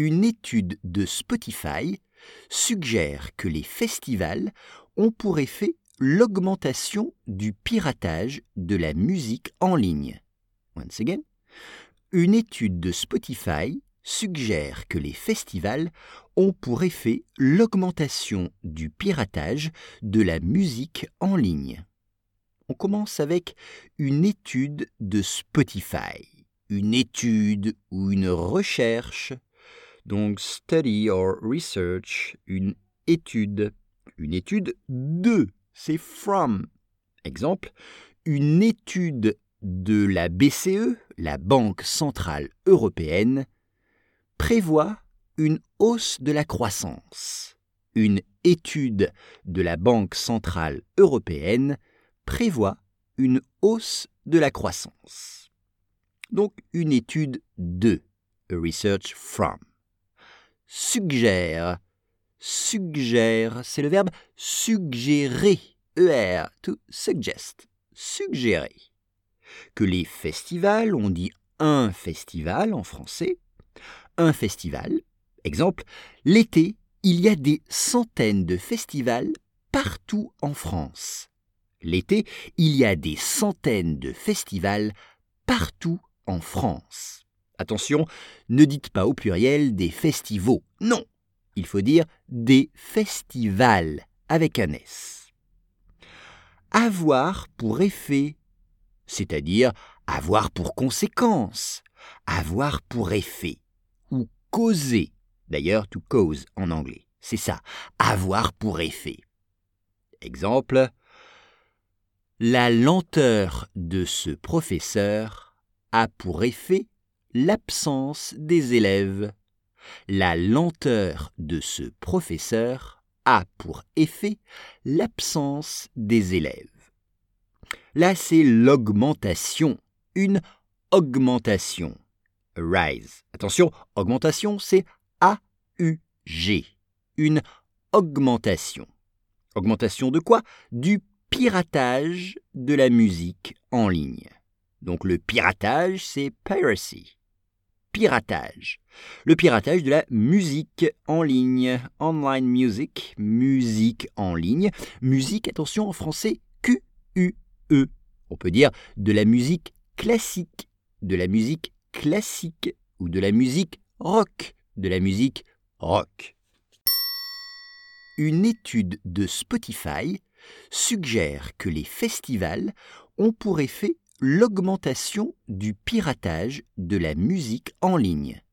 Une étude de Spotify suggère que les festivals ont pour effet l'augmentation du piratage de la musique en ligne. Once again, une étude de Spotify suggère que les festivals ont pour effet l'augmentation du piratage de la musique en ligne. On commence avec une étude de Spotify. Une étude ou une recherche. Donc, study or research, une étude. Une étude de, c'est from. Exemple, une étude de la BCE, la Banque Centrale Européenne, prévoit une hausse de la croissance. Une étude de la Banque Centrale Européenne prévoit une hausse de la croissance. Donc, une étude de, a research from. Suggère. Suggère, c'est le verbe suggérer. ER, to suggest. Suggérer. Que les festivals, on dit un festival en français. Un festival. Exemple, l'été, il y a des centaines de festivals partout en France. L'été, il y a des centaines de festivals partout en France. Attention, ne dites pas au pluriel des festivaux. Non, il faut dire des festivals avec un S. Avoir pour effet, c'est-à-dire avoir pour conséquence, avoir pour effet ou causer. D'ailleurs, to cause en anglais, c'est ça, avoir pour effet. Exemple, la lenteur de ce professeur a pour effet l'absence des élèves. La lenteur de ce professeur a pour effet l'absence des élèves. Là, c'est l'augmentation, une augmentation. Rise. Attention, augmentation, c'est A-U-G. Une augmentation. Augmentation de quoi? Du piratage de la musique en ligne. Donc le piratage, c'est piracy. Piratage. Le piratage de la musique en ligne. Online music, musique en ligne. Musique, attention, en français, Q-U-E. On peut dire de la musique classique, ou de la musique rock, Une étude de Spotify suggère que les festivals ont pour effet l'augmentation du piratage de la musique en ligne.